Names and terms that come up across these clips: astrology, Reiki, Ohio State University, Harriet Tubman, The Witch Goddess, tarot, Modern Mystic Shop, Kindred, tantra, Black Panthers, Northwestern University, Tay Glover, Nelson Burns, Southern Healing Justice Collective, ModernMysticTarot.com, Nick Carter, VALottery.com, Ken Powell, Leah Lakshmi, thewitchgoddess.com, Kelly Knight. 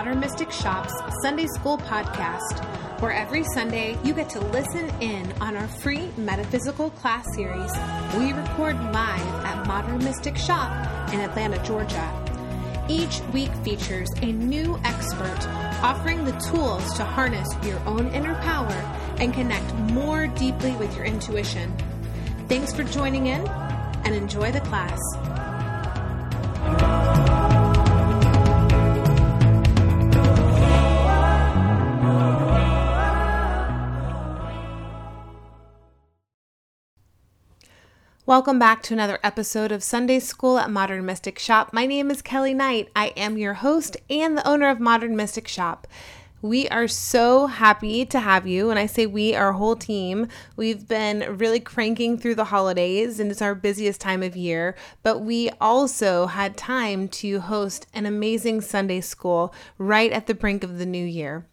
Modern Mystic Shop's Sunday School podcast, where every Sunday you get to listen in on our free metaphysical class series we record live at Modern Mystic Shop in Atlanta, Georgia. Each week features a new expert offering the tools to harness your own inner power and connect more deeply with your intuition. Thanks for joining in and enjoy the class. Welcome back to another episode of Sunday School at Modern Mystic Shop. My name is Kelly Knight. I am your host and the owner of Modern Mystic Shop. We are so happy to have you. When I say we, our whole team, we've been really cranking through the holidays and it's our busiest time of year, but we also had time to host an amazing Sunday school right at the brink of the new year.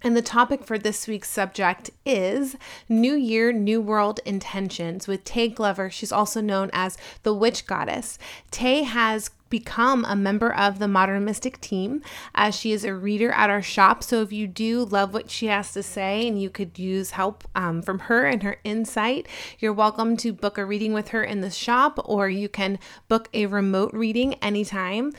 And the topic for this week's subject is New Year, New World Intentions with Tay Glover. She's also known as the Witch Goddess. Tay has become a member of the Modern Mystic team as she is a reader at our shop. So if you do love what she has to say and you could use help from her and her insight, you're welcome to book a reading with her in the shop, or you can book a remote reading anytime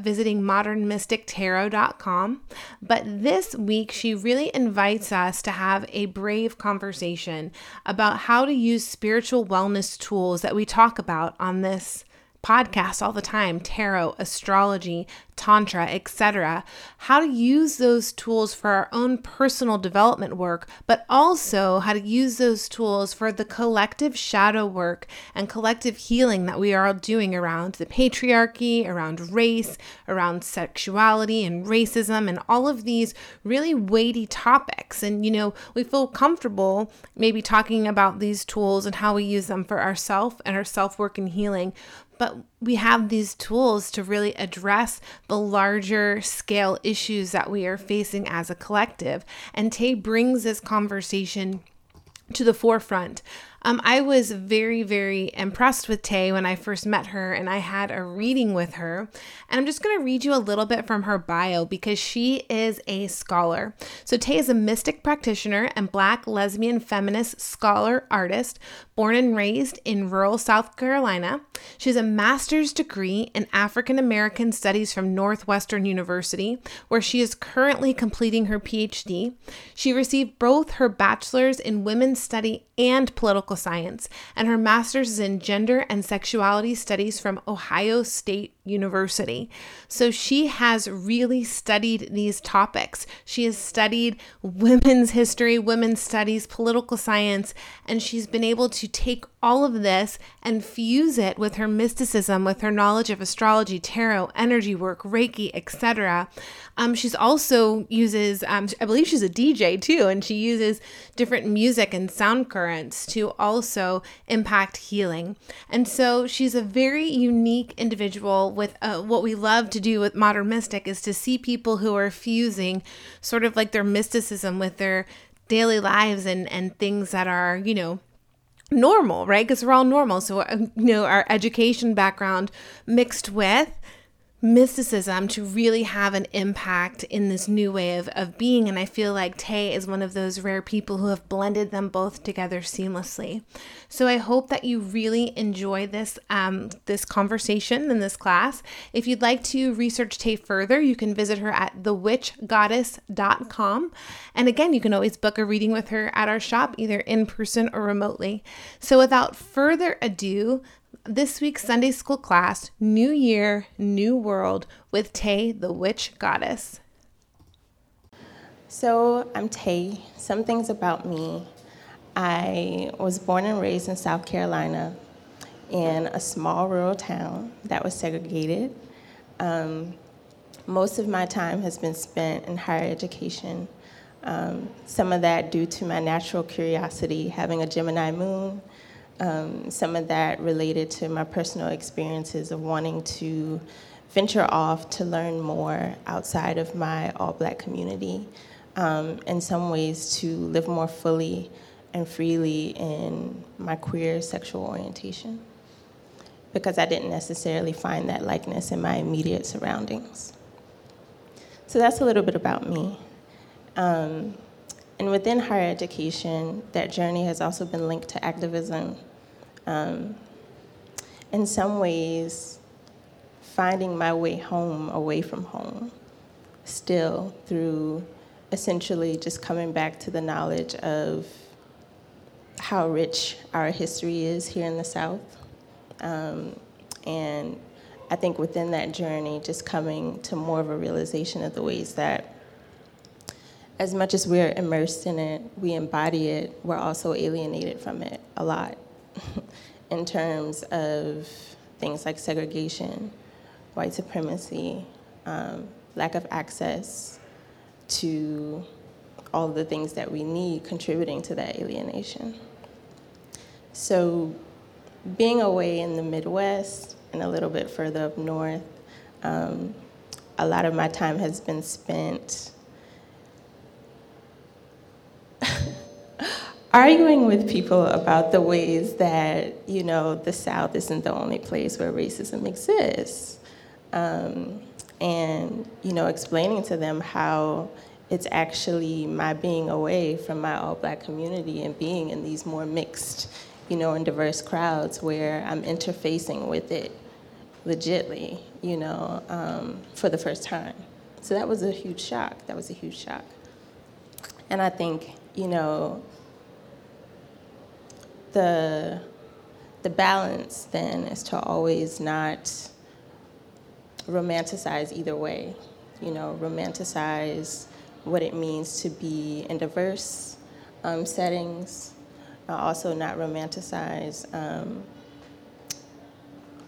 visiting ModernMysticTarot.com. But this week she really invites us to have a brave conversation about how to use spiritual wellness tools that we talk about on this podcast all the time: tarot, astrology, tantra, etc. How to use those tools for our own personal development work, but also how to use those tools for the collective shadow work and collective healing that we are all doing around the patriarchy, around race, around sexuality and racism, and all of these really weighty topics. And, you know, we feel comfortable maybe talking about these tools and how we use them for ourselves and our self-work and healing. But we have these tools to really address the larger scale issues that we are facing as a collective. And Tay brings this conversation to the forefront. I was very, very impressed with Tay when I first met her, and I had a reading with her. And I'm just going to read you a little bit from her bio because she is a scholar. So Tay is a mystic practitioner and Black lesbian feminist scholar artist, born and raised in rural South Carolina. She has a master's degree in African American studies from Northwestern University, where she is currently completing her PhD. She received both her bachelor's in women's study and political science, and her master's is in gender and sexuality studies from Ohio State University. So she has really studied these topics. She has studied women's history, women's studies, political science, and she's been able to take all of this and fuse it with her mysticism, with her knowledge of astrology, tarot, energy work, Reiki, etc. She's also uses, I believe she's a DJ too, and she uses different music and sound currents to also impact healing. And so she's a very unique individual with what we love to do with Modern Mystic is to see people who are fusing sort of like their mysticism with their daily lives and things that are, you know, normal, right? Because we're all normal. So, you know, our education background mixed with mysticism to really have an impact in this new way of being. And I feel like Tay is one of those rare people who have blended them both together seamlessly. So I hope that you really enjoy this conversation in this class. If you'd like to research Tay further, you can visit her at thewitchgoddess.com. And again, you can always book a reading with her at our shop, either in person or remotely. So without further ado, this week's Sunday School class, New Year, New World, with Tay, the Witch Goddess. So I'm Tay. Some things about me. I was born and raised in South Carolina in a small rural town that was segregated. Most of my time has been spent in higher education. Some of that due to my natural curiosity, having a Gemini moon. Some of that related to my personal experiences of wanting to venture off to learn more outside of my all-Black community, in some ways to live more fully and freely in my queer sexual orientation, because I didn't necessarily find that likeness in my immediate surroundings. So that's a little bit about me. And within higher education, that journey has also been linked to activism. In some ways, finding my way home, away from home, still through essentially just coming back to the knowledge of how rich our history is here in the South. And I think within that journey, just coming to more of a realization of the ways that as much as we're immersed in it, we embody it, we're also alienated from it a lot in terms of things like segregation, white supremacy, lack of access to all the things that we need contributing to that alienation. So being away in the Midwest and a little bit further up north, a lot of my time has been spent arguing with people about the ways that, you know, the South isn't the only place where racism exists. And, you know, explaining to them how it's actually my being away from my all-Black community and being in these more mixed, you know, and diverse crowds where I'm interfacing with it legitly, you know, for the first time. So that was a huge shock. And I think, you know, the balance then is to always not romanticize either way, you know, romanticize what it means to be in diverse settings, also not romanticize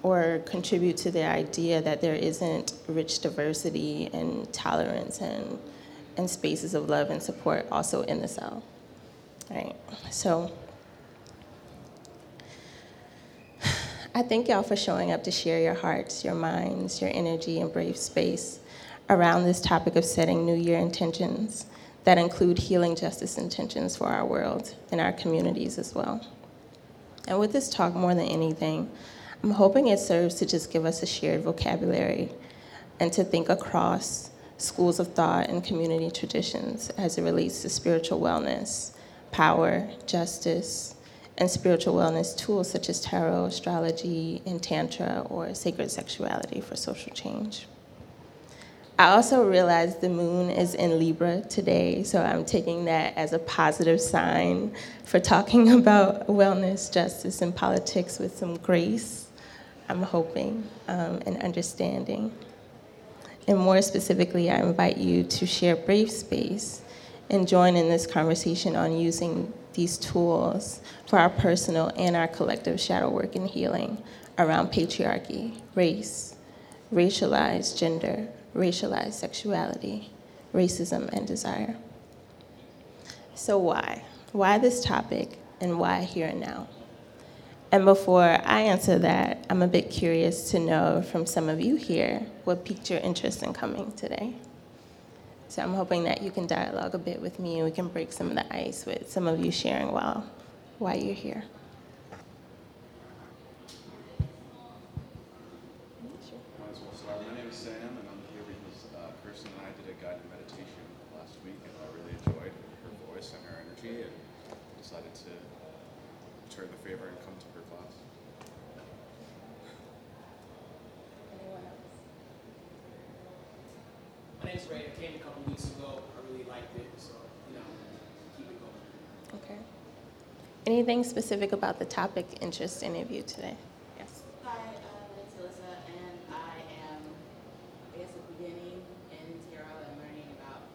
or contribute to the idea that there isn't rich diversity and tolerance and spaces of love and support also in the South, right? So I thank y'all for showing up to share your hearts, your minds, your energy, and brave space around this topic of setting New Year intentions that include healing justice intentions for our world and our communities as well. And with this talk, more than anything, I'm hoping it serves to just give us a shared vocabulary and to think across schools of thought and community traditions as it relates to spiritual wellness, power, justice, and spiritual wellness tools such as tarot, astrology, and tantra, or sacred sexuality for social change. I also realized the moon is in Libra today, so I'm taking that as a positive sign for talking about wellness, justice, and politics with some grace, I'm hoping, and understanding. And more specifically, I invite you to share brave space and join in this conversation on using these tools for our personal and our collective shadow work and healing around patriarchy, race, racialized gender, racialized sexuality, racism, and desire. So why? Why this topic and why here and now? And before I answer that, I'm a bit curious to know from some of you here what piqued your interest in coming today. So I'm hoping that you can dialogue a bit with me and we can break some of the ice with some of you sharing while you're here. Might as well start. My name is Sam, and I'm here because Kirsten and I did a guided meditation last week, and I really enjoyed her voice and her energy, and decided to return the favor and come to her class. Anyone else? My name's Ray. I came a couple weeks ago. I really liked it, so, you know, keep it going. Okay. Anything specific about the topic interests any of you today? Yes. Hi, my name's Alyssa, and I am, at the beginning in tarot and learning about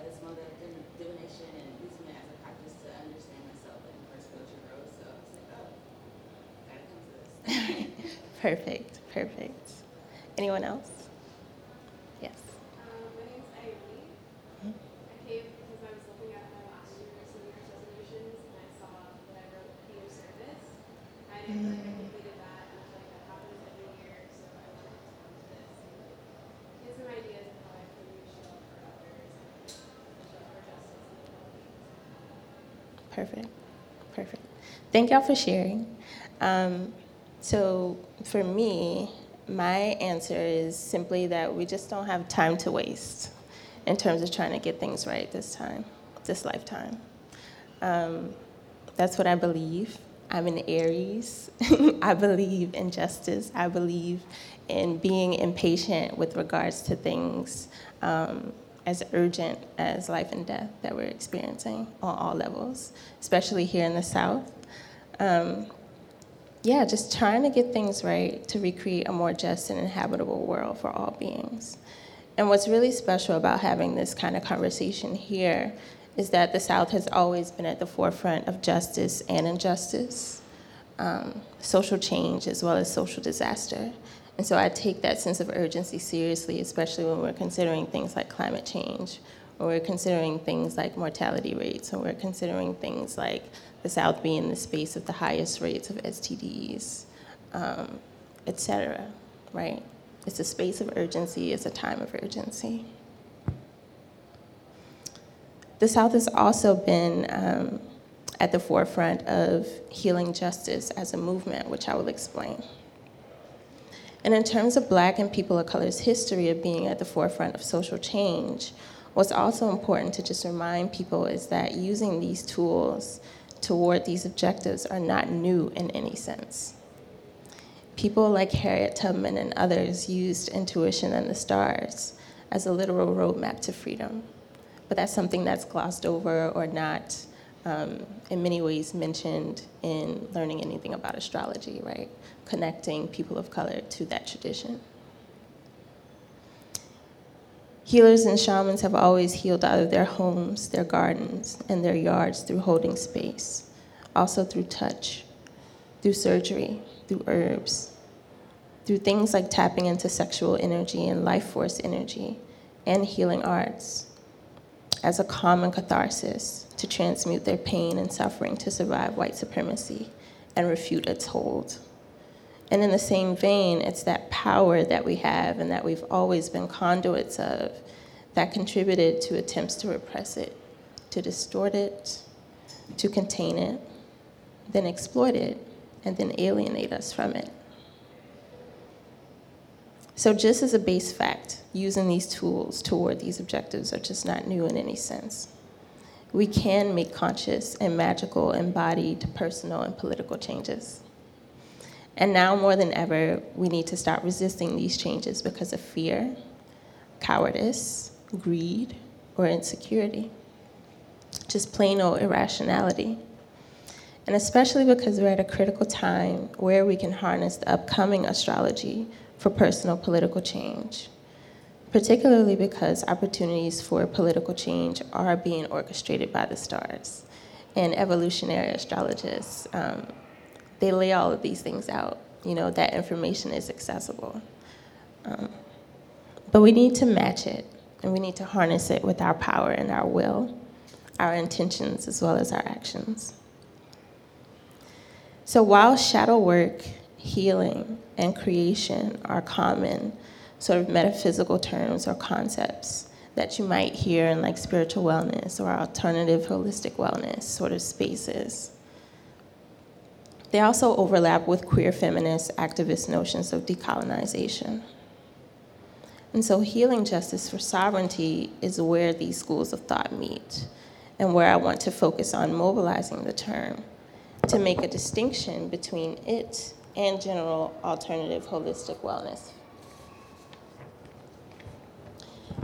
this mode of divination and using it as a practice to understand myself and my spiritual growth. So I was like, oh, gotta come to this. Perfect. Anyone else? Perfect. Thank y'all for sharing. So for me, my answer is simply that we just don't have time to waste. in terms of trying to get things right this time, this lifetime. That's what I believe. I'm an Aries. I believe in justice. I believe in being impatient with regards to things as urgent as life and death that we're experiencing on all levels, especially here in the South. Just trying to get things right to recreate a more just and inhabitable world for all beings. And what's really special about having this kind of conversation here is that the South has always been at the forefront of justice and injustice, social change as well as social disaster. And so I take that sense of urgency seriously, especially when we're considering things like climate change, when we're considering things like mortality rates, when we're considering things like the South being the space with the highest rates of STDs, et cetera, right? It's a space of urgency, it's a time of urgency. The South has also been at the forefront of healing justice as a movement, which I will explain. And in terms of Black and people of color's history of being at the forefront of social change, what's also important to just remind people is that using these tools toward these objectives are not new in any sense. People like Harriet Tubman and others used intuition and the stars as a literal roadmap to freedom. But that's something that's glossed over or not in many ways mentioned in learning anything about astrology, right? Connecting people of color to that tradition. Healers and shamans have always healed out of their homes, their gardens, and their yards through holding space, also through touch, through surgery, through herbs, through things like tapping into sexual energy and life force energy, and healing arts, as a common catharsis to transmute their pain and suffering to survive white supremacy and refute its hold. And in the same vein, it's that power that we have and that we've always been conduits of that contributed to attempts to repress it, to distort it, to contain it, then exploit it, and then alienate us from it. So just as a base fact, using these tools toward these objectives are just not new in any sense. We can make conscious and magical embodied personal and political changes. And now more than ever, we need to stop resisting these changes because of fear, cowardice, greed, or insecurity. Just plain old irrationality. And especially because we're at a critical time where we can harness the upcoming astrology for personal political change, particularly because opportunities for political change are being orchestrated by the stars. And evolutionary astrologists, they lay all of these things out. You know, that information is accessible. But we need to match it, and we need to harness it with our power and our will, our intentions, as well as our actions. So while shadow work, healing, and creation are common sort of metaphysical terms or concepts that you might hear in like spiritual wellness or alternative holistic wellness sort of spaces. They also overlap with queer feminist activist notions of decolonization. And so healing justice for sovereignty is where these schools of thought meet and where I want to focus on mobilizing the term to make a distinction between it and general alternative holistic wellness.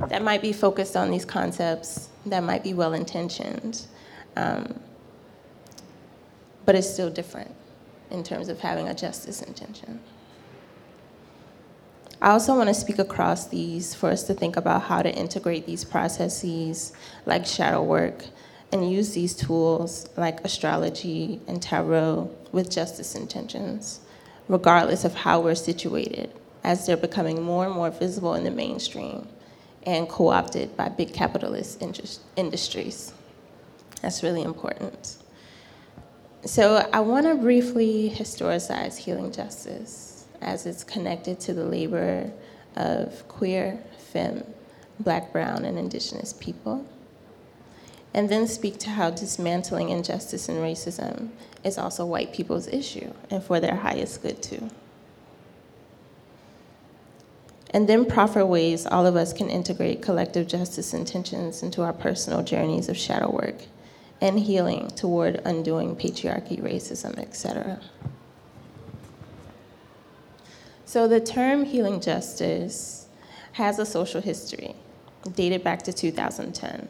That might be focused on these concepts, that might be well-intentioned, but it's still different in terms of having a justice intention. I also want to speak across these for us to think about how to integrate these processes like shadow work and use these tools like astrology and tarot with justice intentions, regardless of how we're situated, as they're becoming more and more visible in the mainstream and co-opted by big capitalist industries. That's really important. So I want to briefly historicize healing justice as it's connected to the labor of queer, femme, Black, brown, and indigenous people, and then speak to how dismantling injustice and racism is also white people's issue and for their highest good too. and then proffer ways all of us can integrate collective justice intentions into our personal journeys of shadow work and healing toward undoing patriarchy, racism, etc. So the term healing justice has a social history dated back to 2010.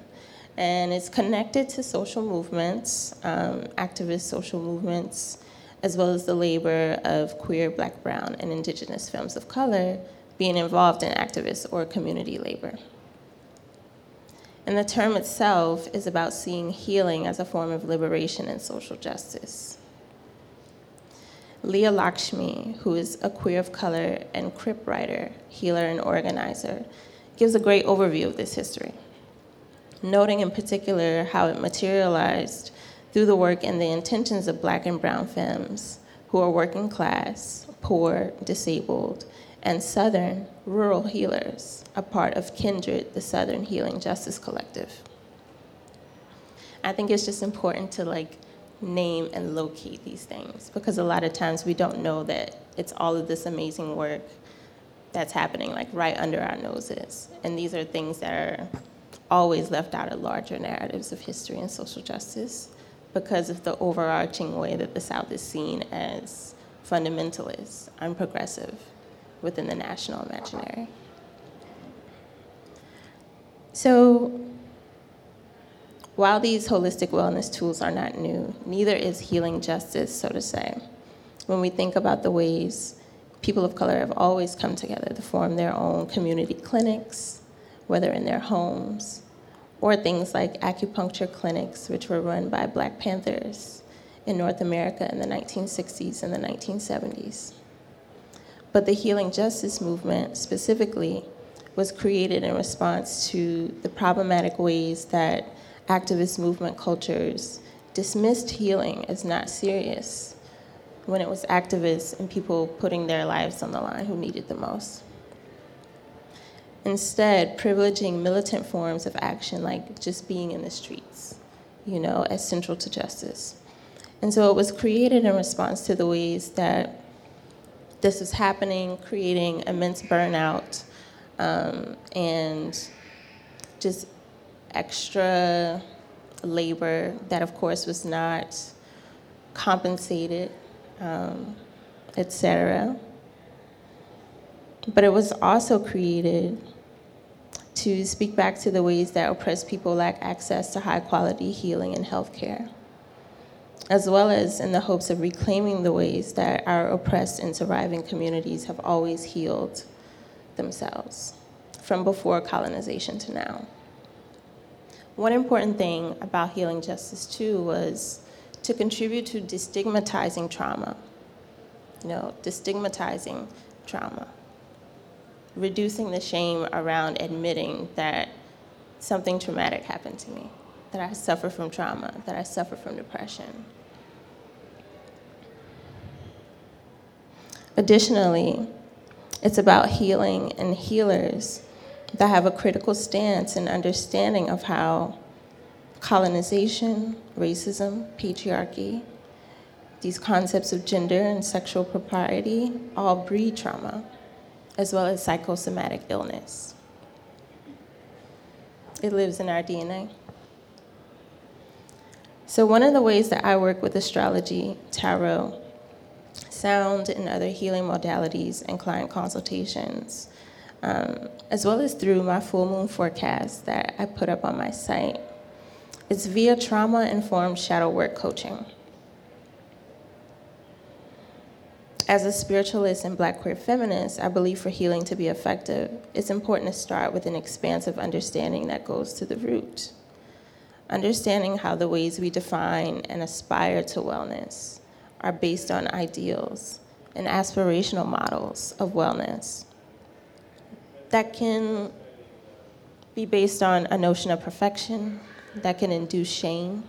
And it's connected to social movements, activist social movements, as well as the labor of queer, Black, brown, and indigenous films of color being involved in activist or community labor. And the term itself is about seeing healing as a form of liberation and social justice. Leah Lakshmi, who is a queer of color and Crip writer, healer, and organizer, gives a great overview of this history, noting in particular how it materialized through the work and the intentions of Black and brown femmes who are working class, poor, disabled, and Southern rural healers, a part of Kindred, the Southern Healing Justice Collective. I think it's just important to name and locate these things, because a lot of times we don't know that it's all of this amazing work that's happening right under our noses. And these are things that are always left out of larger narratives of history and social justice because of the overarching way that the South is seen as fundamentalist, unprogressive within the national imaginary. So while these holistic wellness tools are not new, neither is healing justice, so to say. When we think about the ways people of color have always come together to form their own community clinics, whether in their homes, or things like acupuncture clinics, which were run by Black Panthers in North America in the 1960s and the 1970s. But the healing justice movement specifically was created in response to the problematic ways that activist movement cultures dismissed healing as not serious when it was activists and people putting their lives on the line who needed the most. Instead, privileging militant forms of action, like just being in the streets, as central to justice. And so it was created in response to the ways that this was happening, creating immense burnout, and just extra labor that, of course, was not compensated, et cetera. But it was also created to speak back to the ways that oppressed people lack access to high-quality healing and health care, as well as in the hopes of reclaiming the ways that our oppressed and surviving communities have always healed themselves from before colonization to now. One important thing about healing justice, too, was to contribute to destigmatizing trauma, reducing the shame around admitting that something traumatic happened to me, that I suffer from trauma, that I suffer from depression. Additionally, it's about healing and healers that have a critical stance and understanding of how colonization, racism, patriarchy, these concepts of gender and sexual propriety all breed trauma, as well as psychosomatic illness. It lives in our DNA. So one of the ways that I work with astrology, tarot, sound, and other healing modalities and client consultations, as well as through my full moon forecast that I put up on my site, is via trauma-informed shadow work coaching. As a spiritualist and Black queer feminist, I believe for healing to be effective, it's important to start with an expansive understanding that goes to the root. Understanding how the ways we define and aspire to wellness are based on ideals and aspirational models of wellness that can be based on a notion of perfection, that can induce shame,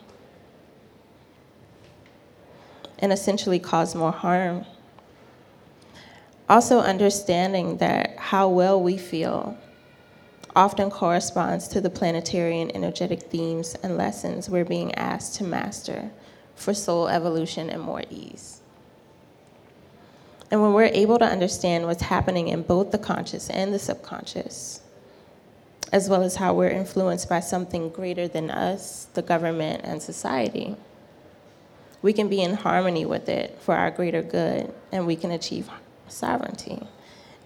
and essentially cause more harm. Also understanding that how well we feel often corresponds to the planetary and energetic themes and lessons we're being asked to master for soul evolution and more ease. And when we're able to understand what's happening in both the conscious and the subconscious, as well as how we're influenced by something greater than us, the government and society, we can be in harmony with it for our greater good, and we can achieve sovereignty.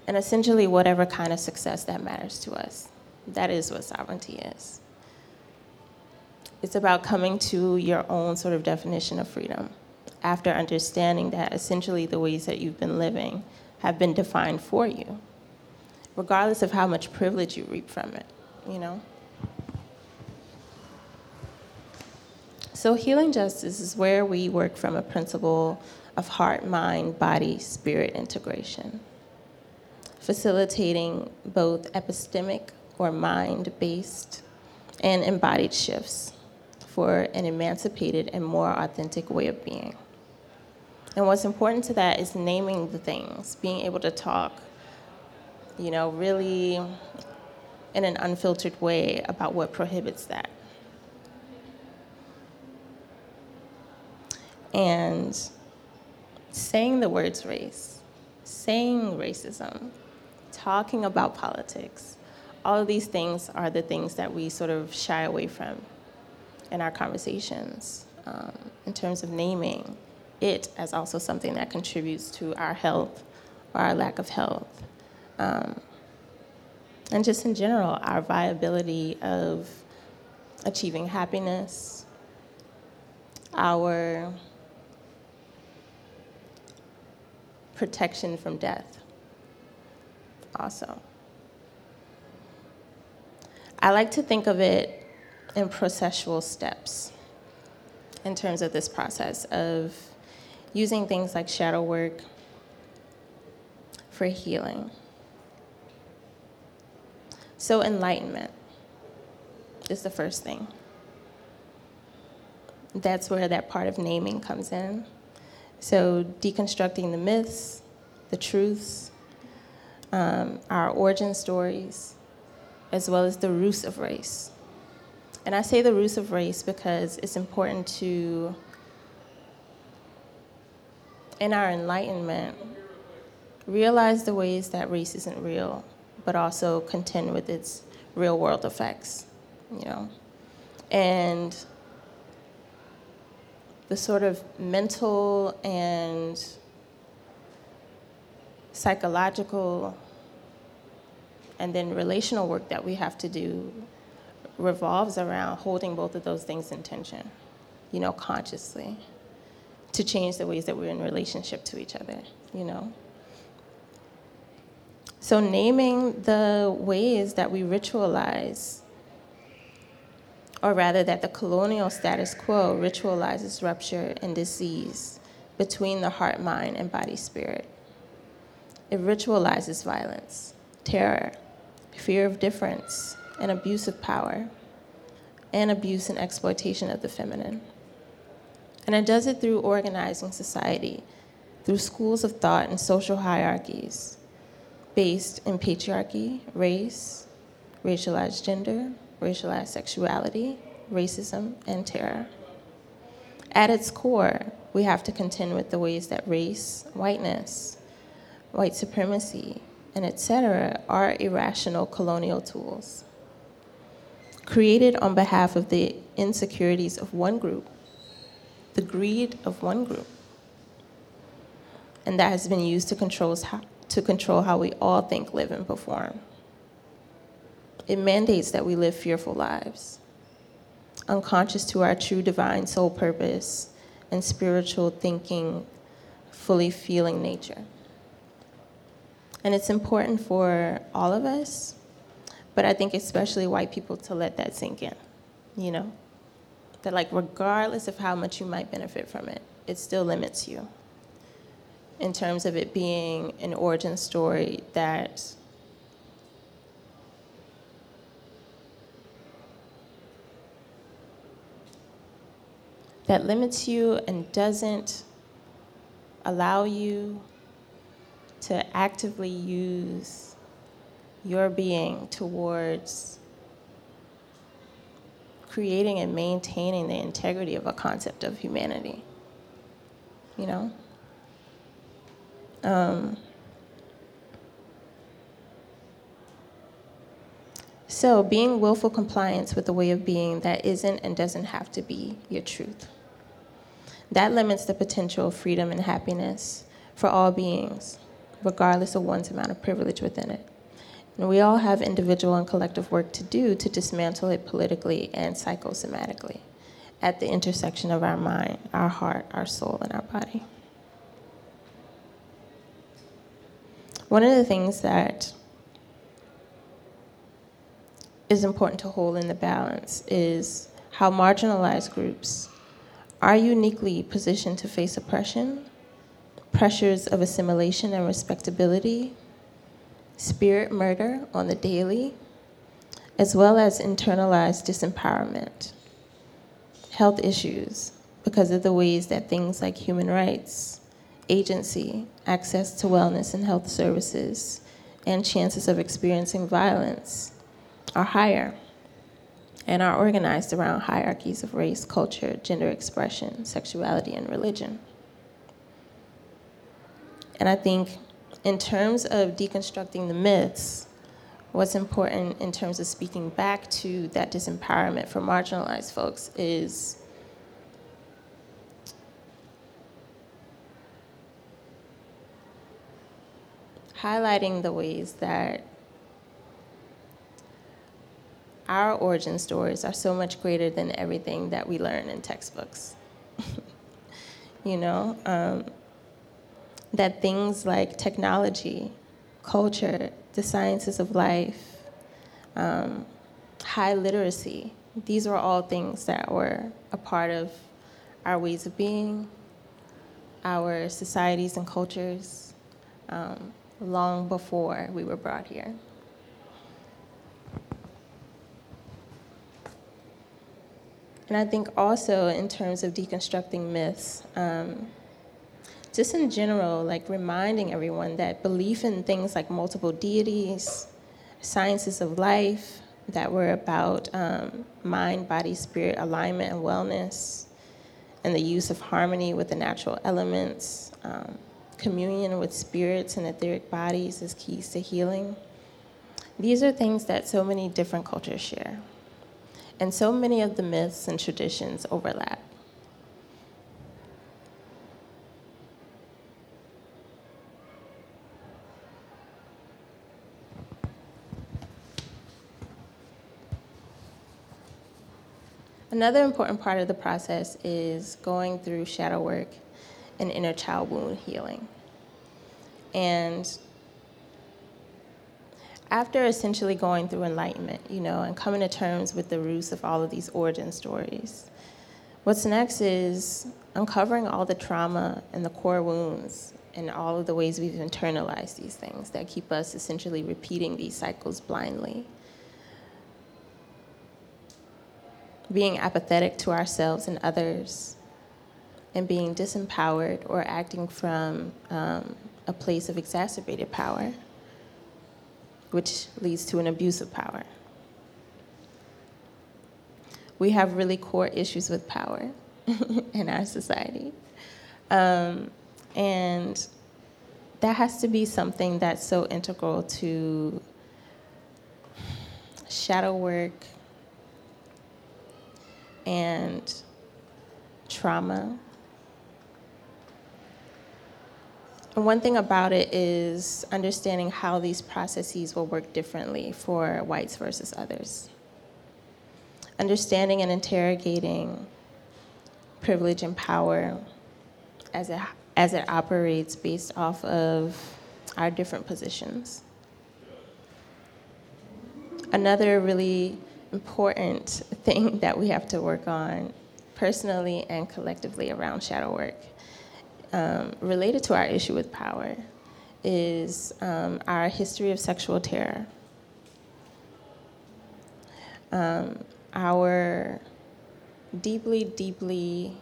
And essentially whatever kind of success that matters to us. That is what sovereignty is. It's about coming to your own sort of definition of freedom after understanding that essentially the ways that you've been living have been defined for you, regardless of how much privilege you reap from it, you know? So healing justice is where we work from a principle of heart, mind, body, spirit integration, facilitating both epistemic or mind-based and embodied shifts for an emancipated and more authentic way of being. And what's important to that is naming the things, being able to talk, you know, really in an unfiltered way about what prohibits that. And saying the words race, saying racism, talking about politics, all of these things are the things that we sort of shy away from in our conversations, in terms of naming it as also something that contributes to our health or our lack of health. And just in general, our viability of achieving happiness, our protection from death also. I like to think of it in processual steps in terms of this process of using things like shadow work for healing. So enlightenment is the first thing. That's where that part of naming comes in. So deconstructing the myths, the truths, our origin stories, as well as the roots of race. And I say the roots of race because it's important to, in our enlightenment, realize the ways that race isn't real, but also contend with its real world effects, you know? And the sort of mental and psychological and then relational work that we have to do revolves around holding both of those things in tension, you know, consciously, to change the ways that we're in relationship to each other, you know. So naming the ways that we ritualize, or rather that the colonial status quo ritualizes rupture and disease between the heart, mind, and body spirit. It ritualizes violence, terror, fear of difference, and abuse of power, and abuse and exploitation of the feminine. And it does it through organizing society, through schools of thought and social hierarchies based in patriarchy, race, racialized gender, racialized sexuality, racism, and terror. At its core, we have to contend with the ways that race, whiteness, white supremacy, and etc. are irrational colonial tools created on behalf of the insecurities of one group, the greed of one group, and that has been used to control how we all think, live, and perform. It mandates that we live fearful lives, unconscious to our true divine soul purpose and spiritual thinking, fully feeling nature. And it's important for all of us, but I think especially white people to let that sink in, you know? That like regardless of how much you might benefit from it, it still limits you in terms of it being an origin story that limits you and doesn't allow you to actively use your being towards creating and maintaining the integrity of a concept of humanity, you know? So being willful compliance with a way of being that isn't and doesn't have to be your truth. That limits the potential of freedom and happiness for all beings, regardless of one's amount of privilege within it. And we all have individual and collective work to do to dismantle it politically and psychosomatically at the intersection of our mind, our heart, our soul, and our body. One of the things that is important to hold in the balance is how marginalized groups are uniquely positioned to face oppression, pressures of assimilation and respectability, spirit murder on the daily, as well as internalized disempowerment, health issues because of the ways that things like human rights, agency, access to wellness and health services, and chances of experiencing violence are higher and are organized around hierarchies of race, culture, gender expression, sexuality, and religion. And I think in terms of deconstructing the myths, what's important in terms of speaking back to that disempowerment for marginalized folks is highlighting the ways that our origin stories are so much greater than everything that we learn in textbooks. You know? That things like technology, culture, the sciences of life, high literacy, these were all things that were a part of our ways of being, our societies and cultures, long before we were brought here. And I think also in terms of deconstructing myths, just in general, like reminding everyone that belief in things like multiple deities, sciences of life that were about mind, body, spirit alignment and wellness, and the use of harmony with the natural elements, communion with spirits and etheric bodies as keys to healing. These are things that so many different cultures share. And so many of the myths and traditions overlap. Another important part of the process is going through shadow work and inner child wound healing. And after essentially going through enlightenment, you know, and coming to terms with the roots of all of these origin stories, what's next is uncovering all the trauma and the core wounds and all of the ways we've internalized these things that keep us essentially repeating these cycles blindly. Being apathetic to ourselves and others, and being disempowered or acting from a place of exacerbated power, which leads to an abuse of power. We have really core issues with power in our society. And that has to be something that's so integral to shadow work, and trauma. And one thing about it is understanding how these processes will work differently for whites versus others. Understanding and interrogating privilege and power as it operates based off of our different positions. Another really important thing that we have to work on personally and collectively around shadow work related to our issue with power is our history of sexual terror, our deeply, deeply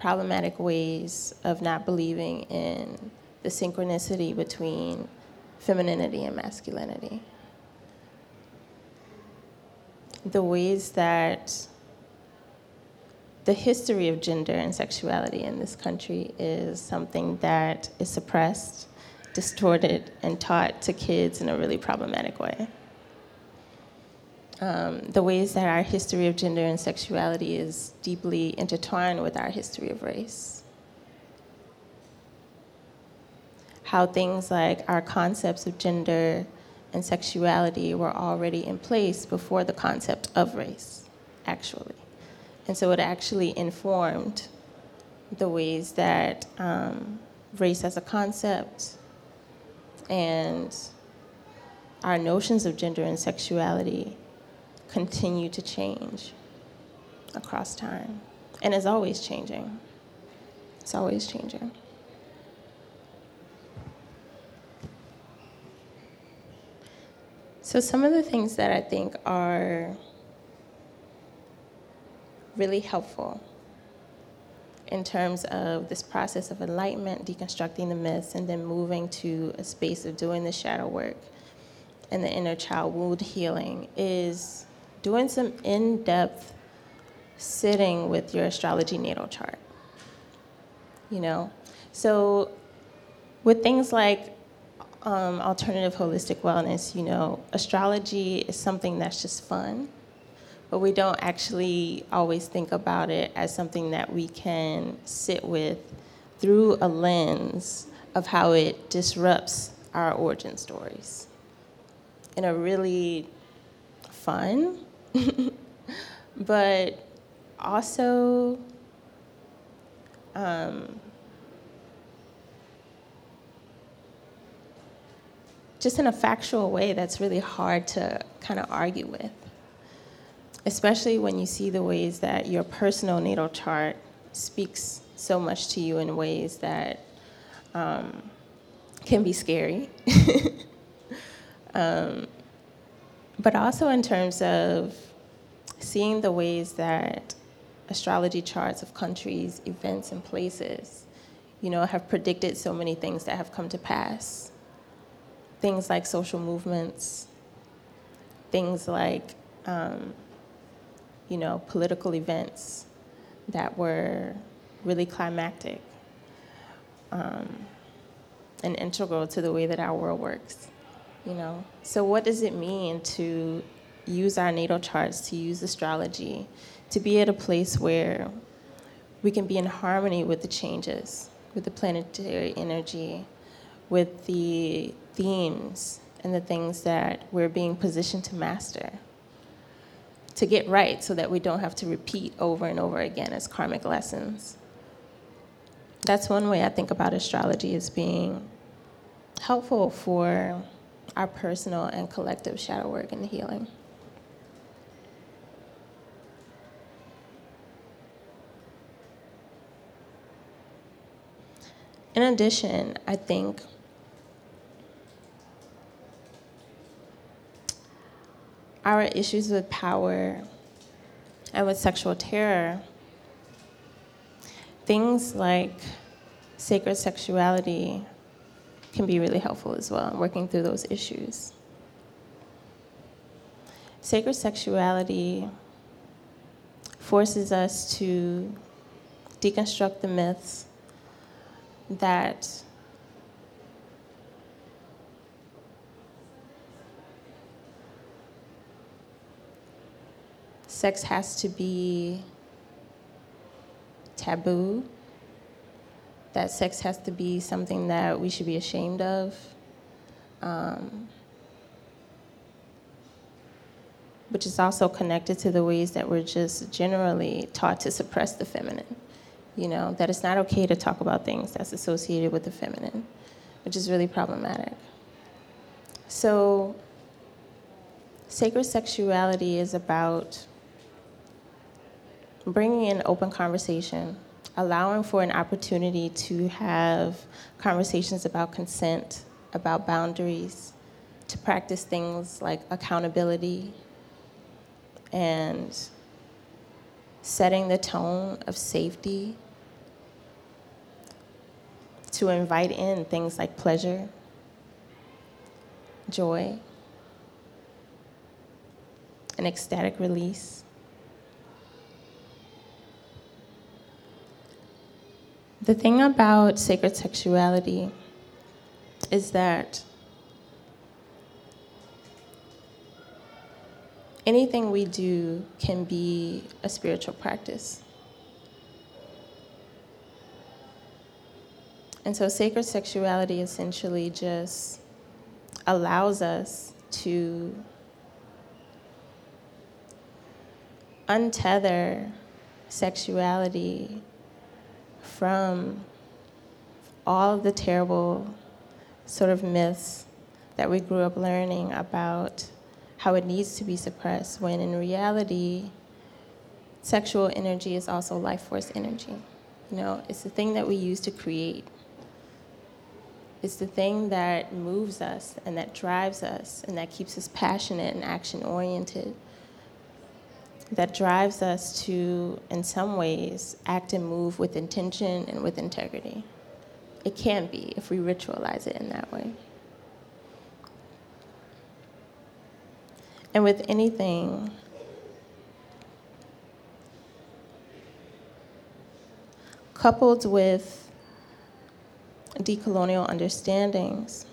problematic ways of not believing in the synchronicity between femininity and masculinity. The ways that the history of gender and sexuality in this country is something that is suppressed distorted and taught to kids in a really problematic way. The ways that our history of gender and sexuality is deeply intertwined with our history of race. How things like our concepts of gender and sexuality were already in place before the concept of race, actually. And so it actually informed the ways that race as a concept and our notions of gender and sexuality continue to change across time. And is always changing. It's always changing. So some of the things that I think are really helpful in terms of this process of enlightenment, deconstructing the myths, and then moving to a space of doing the shadow work and the inner child wound healing is doing some in-depth sitting with your astrology natal chart. You know? So with things like alternative holistic wellness, you know, astrology is something that's just fun, but we don't actually always think about it as something that we can sit with through a lens of how it disrupts our origin stories in a really fun, but also just in a factual way that's really hard to kind of argue with, especially when you see the ways that your personal natal chart speaks so much to you in ways that can be scary. But also in terms of seeing the ways that astrology charts of countries, events, and places, you know, have predicted so many things that have come to pass. Things like social movements, things like, you know, political events that were really climactic and integral to the way that our world works, you know. So what does it mean to use our natal charts, to use astrology, to be at a place where we can be in harmony with the changes, with the planetary energy, with the themes and the things that we're being positioned to master, to get right so that we don't have to repeat over and over again as karmic lessons. That's one way I think about astrology as being helpful for our personal and collective shadow work and healing. In addition, I think our issues with power and with sexual terror, things like sacred sexuality can be really helpful as well in working through those issues. Sacred sexuality forces us to deconstruct the myths that sex has to be taboo, that sex has to be something that we should be ashamed of. Which is also connected to the ways that we're just generally taught to suppress the feminine. You know, that it's not okay to talk about things that's associated with the feminine, which is really problematic. So sacred sexuality is about bringing in open conversation, allowing for an opportunity to have conversations about consent, about boundaries, to practice things like accountability and setting the tone of safety, to invite in things like pleasure, joy, an ecstatic release. The thing about sacred sexuality is that anything we do can be a spiritual practice. And so sacred sexuality essentially just allows us to untether sexuality from all of the terrible sort of myths that we grew up learning about how it needs to be suppressed, when in reality, sexual energy is also life force energy. You know, it's the thing that we use to create. It's the thing that moves us and that drives us and that keeps us passionate and action-oriented, that drives us to, in some ways, act and move with intention and with integrity. It can be if we ritualize it in that way. And with anything, coupled with decolonial understandings,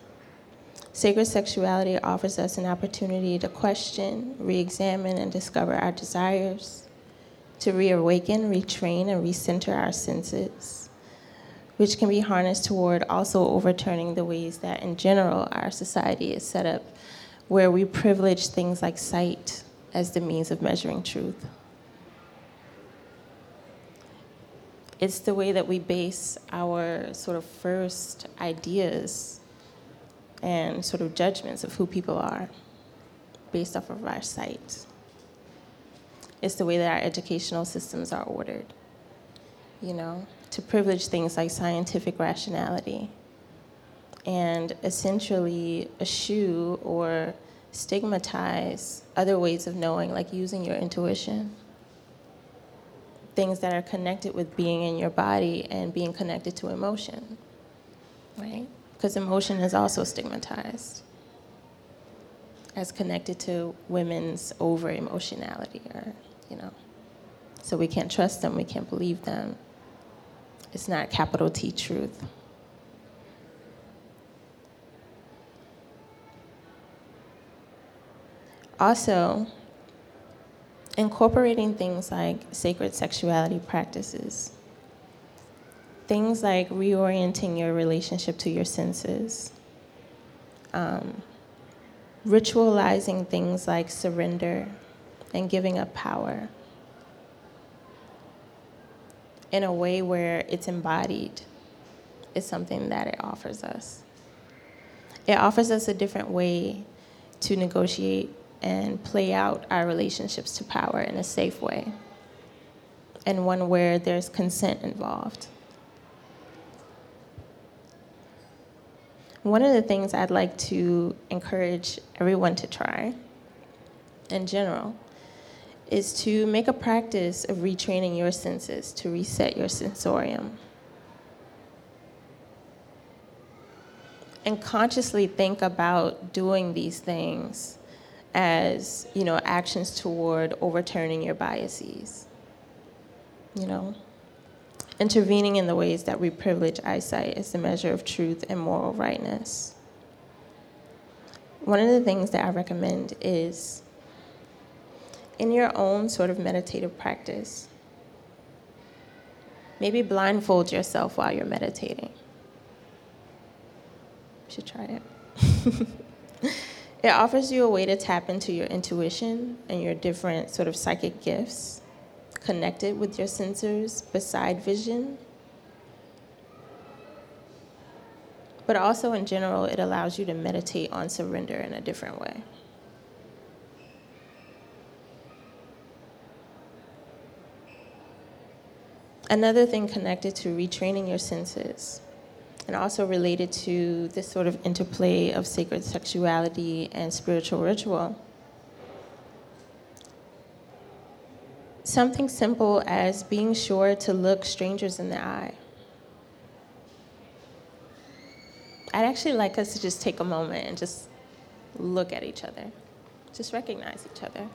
sacred sexuality offers us an opportunity to question, re-examine, and discover our desires, to reawaken, retrain, and recenter our senses, which can be harnessed toward also overturning the ways that, in general, our society is set up, where we privilege things like sight as the means of measuring truth. It's the way that we base our sort of first ideas and sort of judgments of who people are based off of our sight. It's the way that our educational systems are ordered, you know, to privilege things like scientific rationality and essentially eschew or stigmatize other ways of knowing, like using your intuition, things that are connected with being in your body and being connected to emotion, right? Because emotion is also stigmatized as connected to women's over-emotionality, or, you know, so we can't trust them, we can't believe them. It's not capital T truth. Also, incorporating things like sacred sexuality practices, things like reorienting your relationship to your senses, ritualizing things like surrender and giving up power in a way where it's embodied is something that it offers us. It offers us a different way to negotiate and play out our relationships to power in a safe way, and one where there's consent involved. One of the things I'd like to encourage everyone to try, in general, is to make a practice of retraining your senses to reset your sensorium. And consciously think about doing these things as, you know, actions toward overturning your biases, you know, intervening in the ways that we privilege eyesight as the measure of truth and moral rightness. One of the things that I recommend is, in your own sort of meditative practice, maybe blindfold yourself while you're meditating. You should try that. It offers you a way to tap into your intuition and your different sort of psychic gifts connected with your sensors beside vision. But also in general, it allows you to meditate on surrender in a different way. Another thing connected to retraining your senses, and also related to this sort of interplay of sacred sexuality and spiritual ritual, something simple as being sure to look strangers in the eye. I'd actually like us to just take a moment and just look at each other, just recognize each other.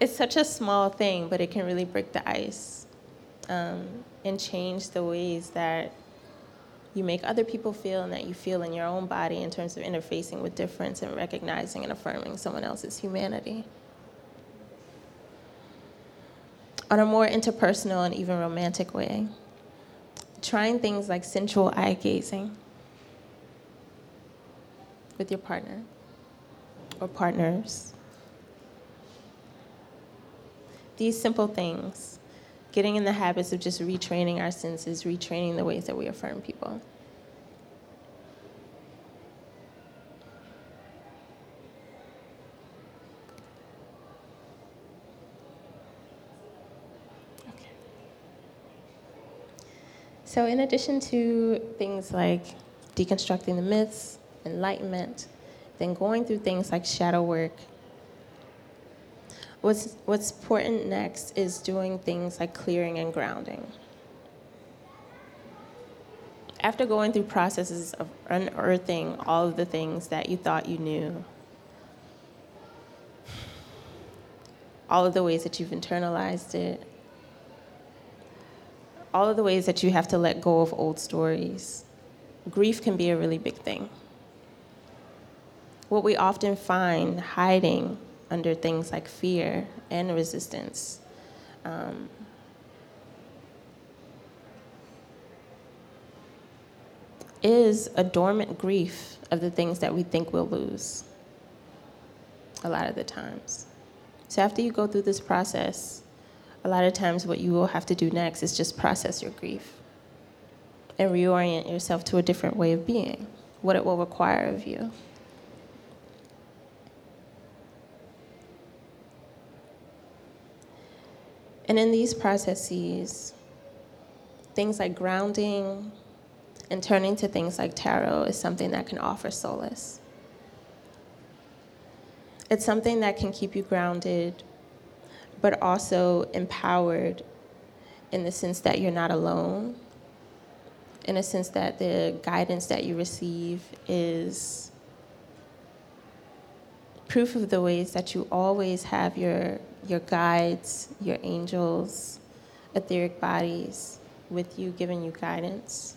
it's such a small thing, but it can really break the ice and change the ways that you make other people feel and that you feel in your own body in terms of interfacing with difference and recognizing and affirming someone else's humanity. On a more interpersonal and even romantic way, trying things like sensual eye gazing with your partner or partners. These simple things, getting in the habits of just retraining our senses, retraining the ways that we affirm people. So in addition to things like deconstructing the myths, enlightenment, then going through things like shadow work, what's important next is doing things like clearing and grounding. After going through processes of unearthing all of the things that you thought you knew, all of the ways that you've internalized it, all of the ways that you have to let go of old stories. Grief can be a really big thing. What we often find hiding under things like fear and resistance, is a dormant grief of the things that we think we'll lose a lot of the times. So after you go through this process, a lot of times what you will have to do next is just process your grief and reorient yourself to a different way of being, what it will require of you. And in these processes, things like grounding and turning to things like tarot is something that can offer solace. It's something that can keep you grounded but also empowered in the sense that you're not alone, in a sense that the guidance that you receive is proof of the ways that you always have your guides, your angels, etheric bodies with you, giving you guidance.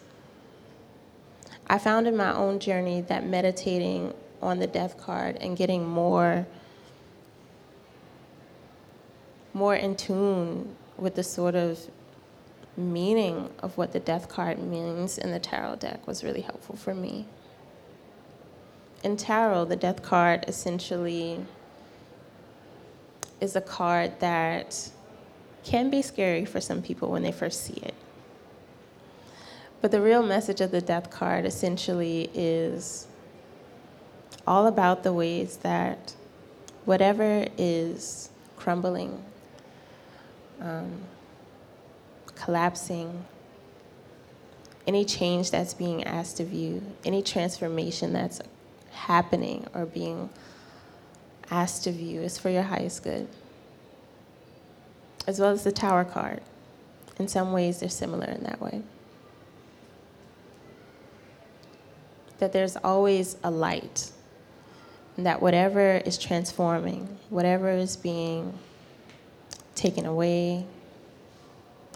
I found in my own journey that meditating on the death card and getting more in tune with the sort of meaning of what the death card means in the tarot deck was really helpful for me. In tarot, the death card essentially is a card that can be scary for some people when they first see it. But the real message of the death card essentially is all about the ways that whatever is crumbling, collapsing, any change that's being asked of you, any transformation that's happening or being asked of you is for your highest good, as well as the Tower card. In some ways, they're similar in that way. That there's always a light, and that whatever is transforming, whatever is being taken away,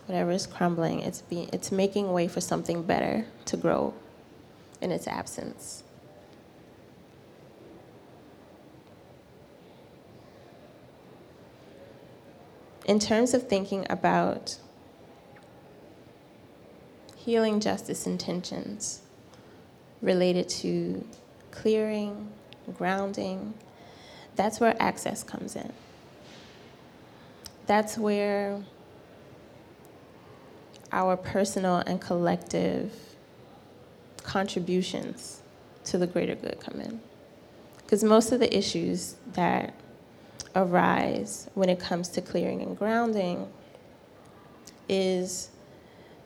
whatever is crumbling, it's making way for something better to grow in its absence. In terms of thinking about healing justice intentions related to clearing, grounding, that's where access comes in. That's where our personal and collective contributions to the greater good come in. Because most of the issues that arise when it comes to clearing and grounding is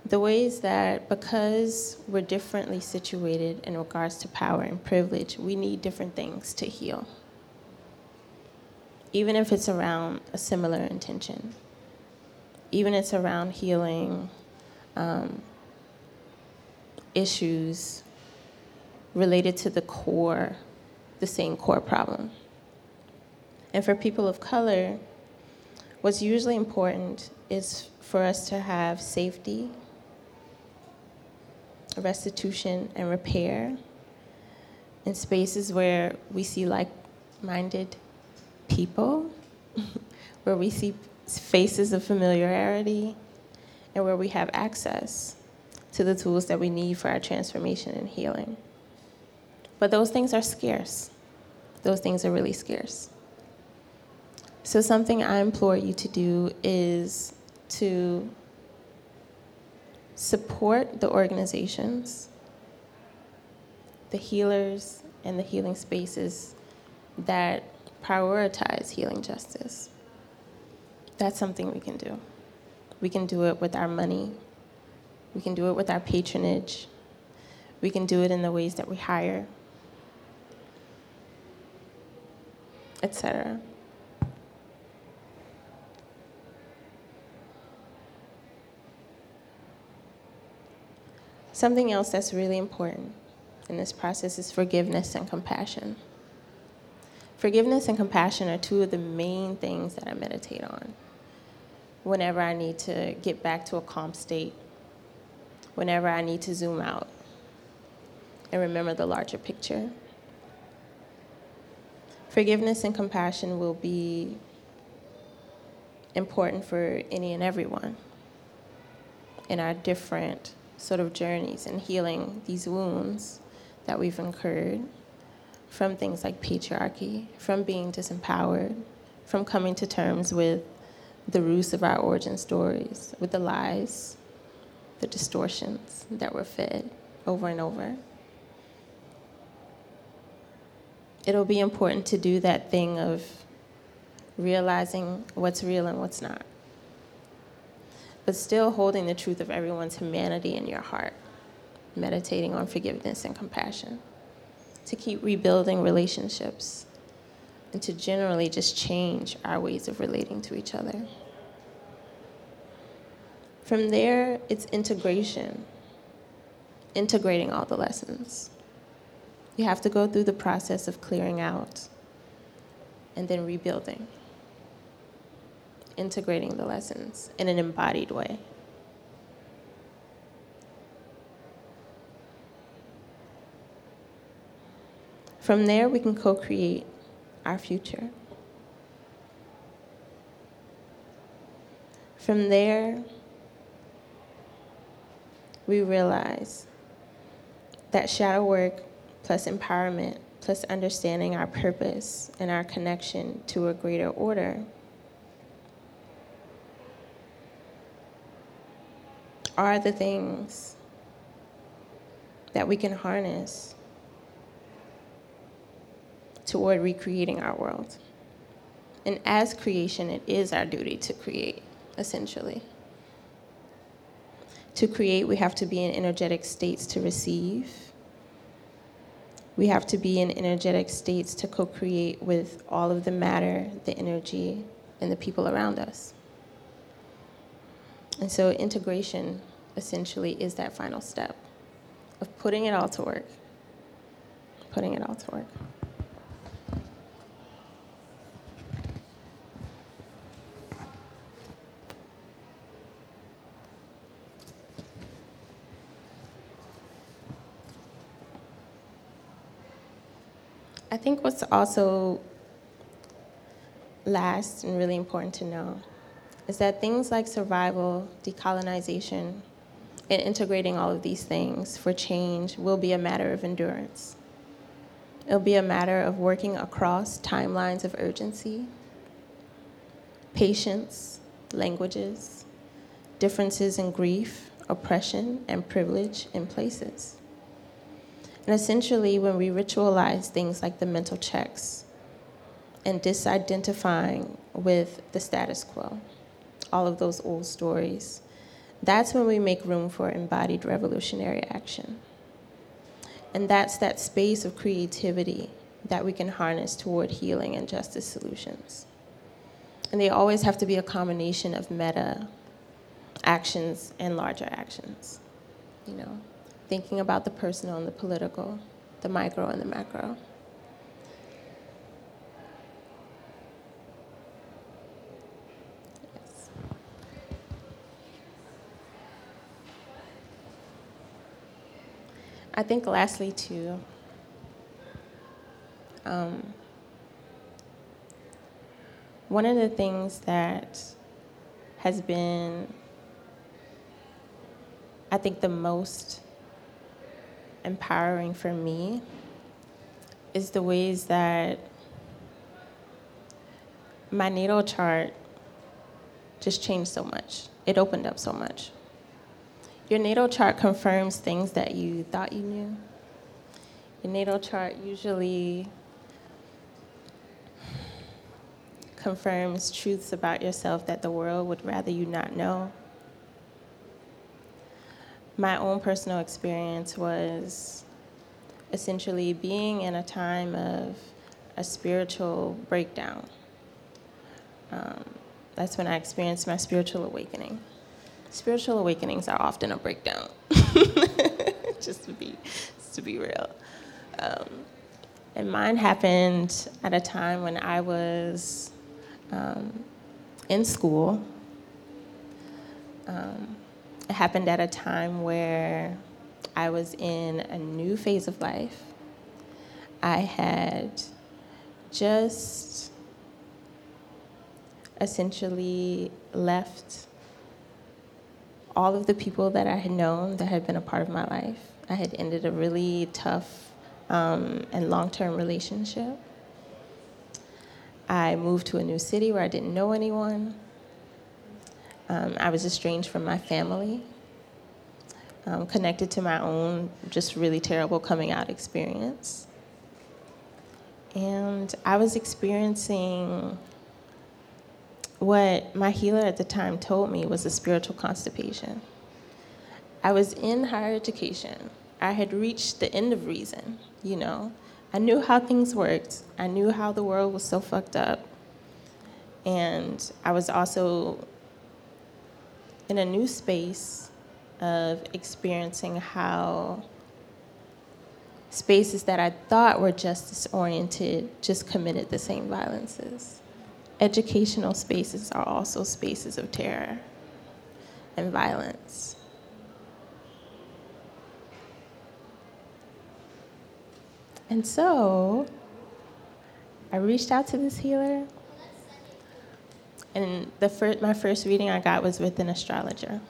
the ways that because we're differently situated in regards to power and privilege, we need different things to heal, even if it's around a similar intention, even if it's around healing issues related to the same core problem. And for people of color, what's usually important is for us to have safety, restitution, and repair in spaces where we see like-minded people, where we see faces of familiarity, and where we have access to the tools that we need for our transformation and healing. But those things are scarce. Those things are really scarce. So something I implore you to do is to support the organizations, the healers, and the healing spaces that prioritize healing justice. That's something we can do. We can do it with our money. We can do it with our patronage. We can do it in the ways that we hire, etc. Something else that's really important in this process is forgiveness and compassion. Forgiveness and compassion are two of the main things that I meditate on whenever I need to get back to a calm state, whenever I need to zoom out and remember the larger picture. Forgiveness and compassion will be important for any and everyone in our different sort of journeys in healing these wounds that we've incurred from things like patriarchy, from being disempowered, from coming to terms with the roots of our origin stories, with the lies, the distortions that we're fed over and over. It'll be important to do that thing of realizing what's real and what's not, but still holding the truth of everyone's humanity in your heart, meditating on forgiveness and compassion, to keep rebuilding relationships, and to generally just change our ways of relating to each other. From there, it's integration, integrating all the lessons. You have to go through the process of clearing out and then rebuilding, integrating the lessons in an embodied way. From there, we can co-create our future. From there, we realize that shadow work plus empowerment plus understanding our purpose and our connection to a greater order are the things that we can harness toward recreating our world. And as creation, it is our duty to create, essentially. To create, we have to be in energetic states to receive. We have to be in energetic states to co-create with all of the matter, the energy, and the people around us. And so integration, essentially, is that final step of putting it all to work, putting it all to work. I think what's also last and really important to know is that things like survival, decolonization, and integrating all of these things for change will be a matter of endurance. It'll be a matter of working across timelines of urgency, patience, languages, differences in grief, oppression, and privilege in places. And essentially, when we ritualize things like the mental checks and disidentifying with the status quo, all of those old stories, that's when we make room for embodied revolutionary action. And that's that space of creativity that we can harness toward healing and justice solutions. And they always have to be a combination of meta actions and larger actions, you know, thinking about the personal and the political, the micro and the macro. I think lastly, too, one of the things that has been, I think, the most empowering for me is the ways that my natal chart just changed so much. It opened up so much. Your natal chart confirms things that you thought you knew. Your natal chart usually confirms truths about yourself that the world would rather you not know. My own personal experience was essentially being in a time of a spiritual breakdown. That's when I experienced my spiritual awakening. Spiritual awakenings are often a breakdown, just to be real. And mine happened at a time when I was in school. It happened at a time where I was in a new phase of life. I had just essentially left all of the people that I had known that had been a part of my life. I had ended a really tough and long-term relationship. I moved to a new city where I didn't know anyone. I was estranged from my family, connected to my own just really terrible coming out experience. And I was experiencing what my healer at the time told me was a spiritual constipation. I was in higher education. I had reached the end of reason, you know. I knew how things worked. I knew how the world was so fucked up. And I was also in a new space of experiencing how spaces that I thought were justice-oriented just committed the same violences. Educational spaces are also spaces of terror and violence. And so I reached out to this healer. And my first reading I got was with an astrologer.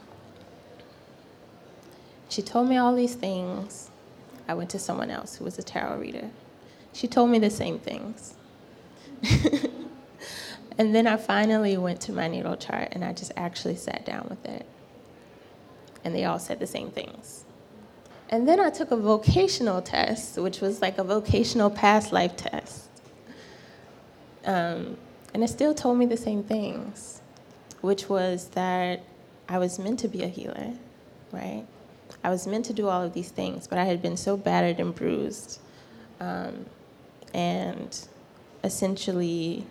She told me all these things. I went to someone else who was a tarot reader. She told me the same things. And then I finally went to my natal chart, and I just actually sat down with it. And they all said the same things. And then I took a vocational test, which was like a vocational past life test. And it still told me the same things, which was that I was meant to be a healer, right? I was meant to do all of these things, but I had been so battered and bruised, and essentially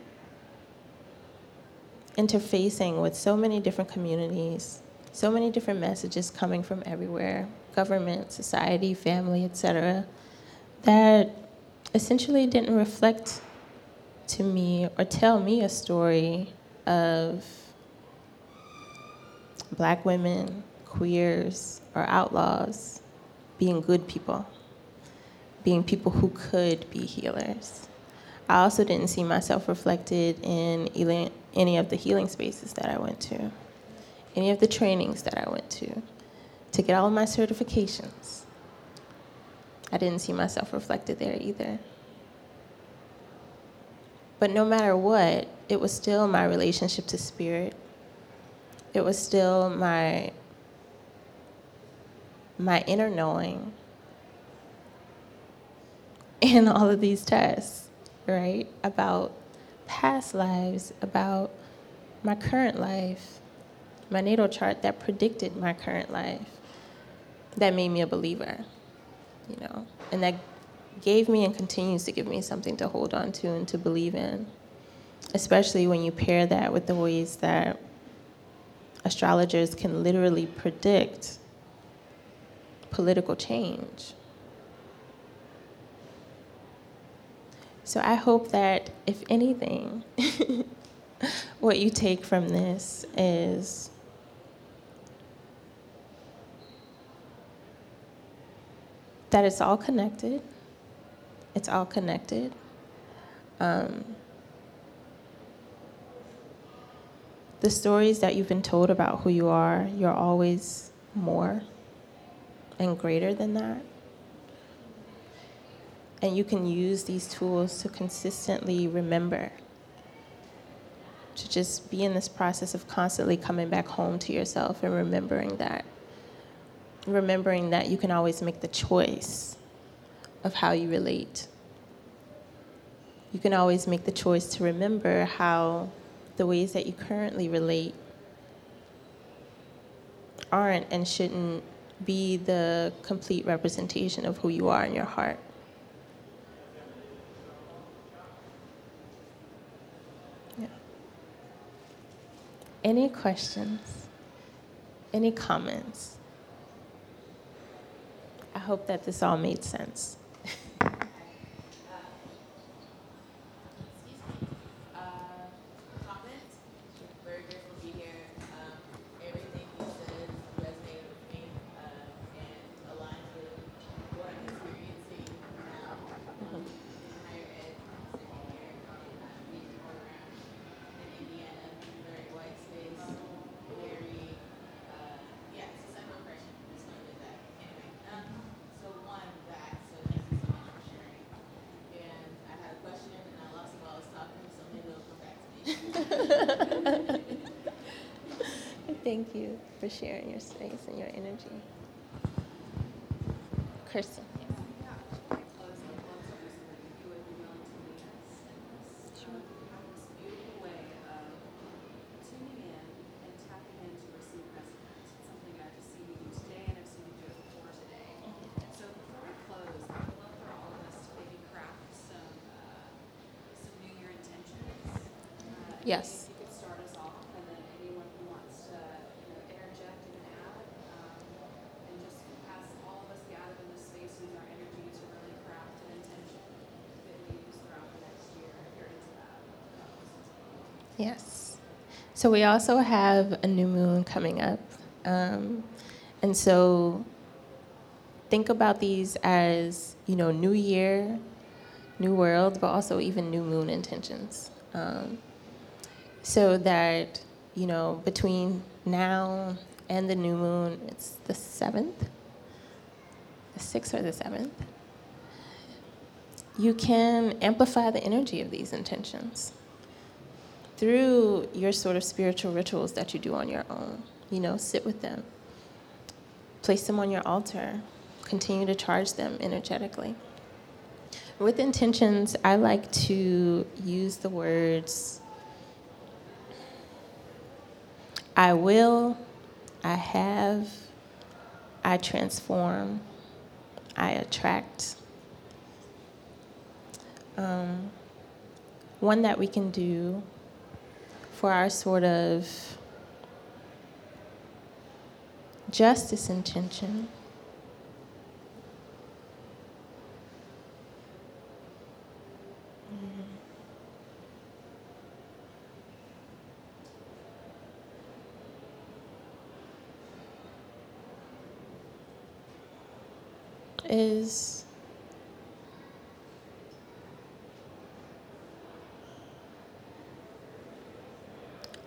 interfacing with so many different communities, so many different messages coming from everywhere, government, society, family, etc., that essentially didn't reflect to me or tell me a story of Black women, queers, or outlaws being good people, being people who could be healers. I also didn't see myself reflected in any of the healing spaces that I went to, any of the trainings that I went to get all of my certifications. I didn't see myself reflected there either. But no matter what, it was still my relationship to spirit. It was still my inner knowing in all of these tests, right? About past lives, about my current life, my natal chart that predicted my current life, that made me a believer, you know, and that gave me and continues to give me something to hold on to and to believe in, especially when you pair that with the ways that astrologers can literally predict political change. So I hope that, if anything, what you take from this is that it's all connected. It's all connected. The stories that you've been told about who you are, you're always more and greater than that. And you can use these tools to consistently remember, to just be in this process of constantly coming back home to yourself and remembering that you can always make the choice of how you relate. You can always make the choice to remember how the ways that you currently relate aren't and shouldn't be the complete representation of who you are in your heart. Yeah. Any questions? Any comments? I hope that this all made sense. Thank you for sharing your space and your energy. Kirsten. Yes. Yes. So we also have a new moon coming up. And so think about these as, new year, new world, but also even new moon intentions. So that, between now and the new moon, it's the 7th, the 6th or the 7th, you can amplify the energy of these intentions through your sort of spiritual rituals that you do on your own. Sit with them, place them on your altar, continue to charge them energetically. With intentions, I like to use the words, I will, I have, I transform, I attract. One that we can do for our sort of justice intention is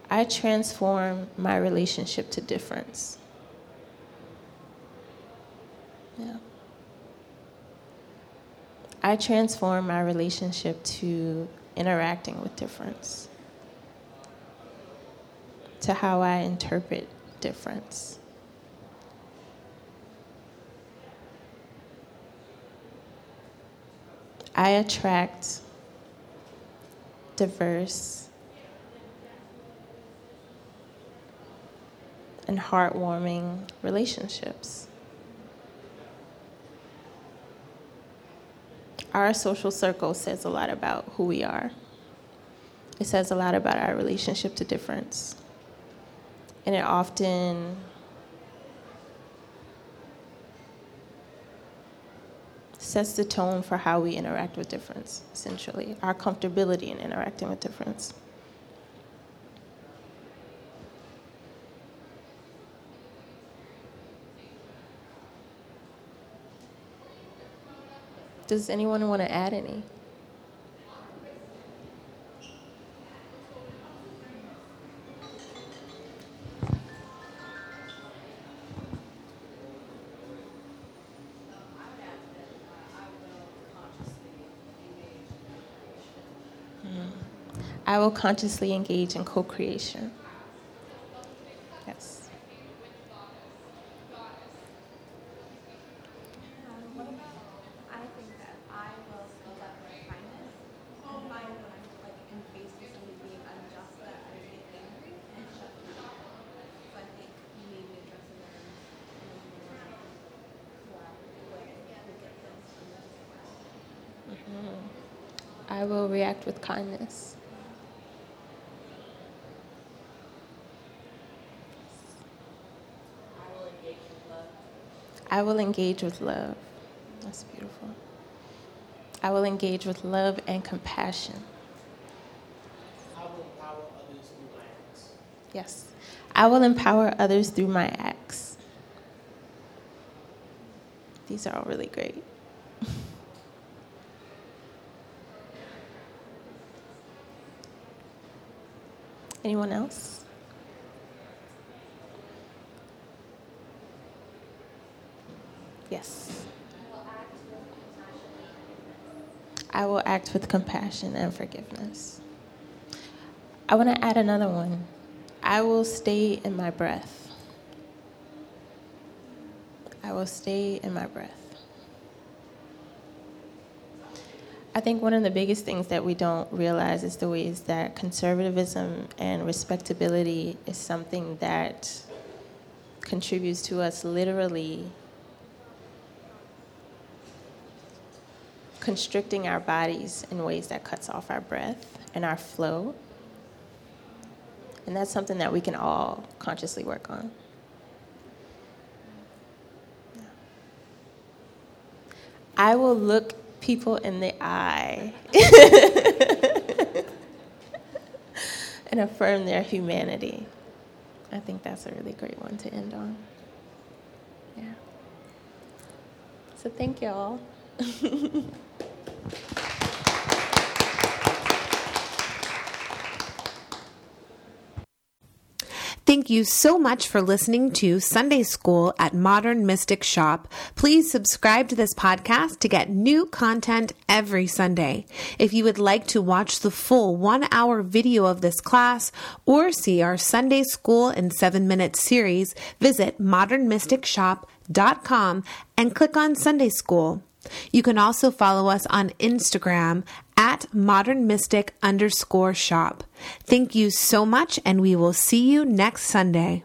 I transform my relationship to difference. Yeah. I transform my relationship to interacting with difference, to how I interpret difference. I attract diverse and heartwarming relationships. Our social circle says a lot about who we are. It says a lot about our relationship to difference. And it often sets the tone for how we interact with difference, essentially, our comfortability in interacting with difference. Does anyone want to add any? I will consciously engage in co-creation. Yes. I think that I will still love my kindness. Mine when I'm like in faces and being unjust, that I get angry and shut them up. So I think you need to address it in a more I will react with kindness. I will engage with love. That's beautiful. I will engage with love and compassion. I will empower others through my acts. Yes. I will empower others through my acts. These are all really great. Anyone else? Yes. I will act with compassion and forgiveness. I want to add another one. I will stay in my breath. I will stay in my breath. I think one of the biggest things that we don't realize is the ways that conservatism and respectability is something that contributes to us literally constricting our bodies in ways that cuts off our breath and our flow. And that's something that we can all consciously work on. Yeah. I will look people in the eye and affirm their humanity. I think that's a really great one to end on. Yeah. So thank y'all. Thank you so much for listening to Sunday School at Modern Mystic Shop. Please subscribe to this podcast to get new content every Sunday. If you would like to watch the full 1-hour video of this class or see our Sunday School in 7-minute series, visit ModernMysticShop.com and click on Sunday School. You can also follow us on Instagram at modernmystic_shop. Thank you so much, and we will see you next Sunday.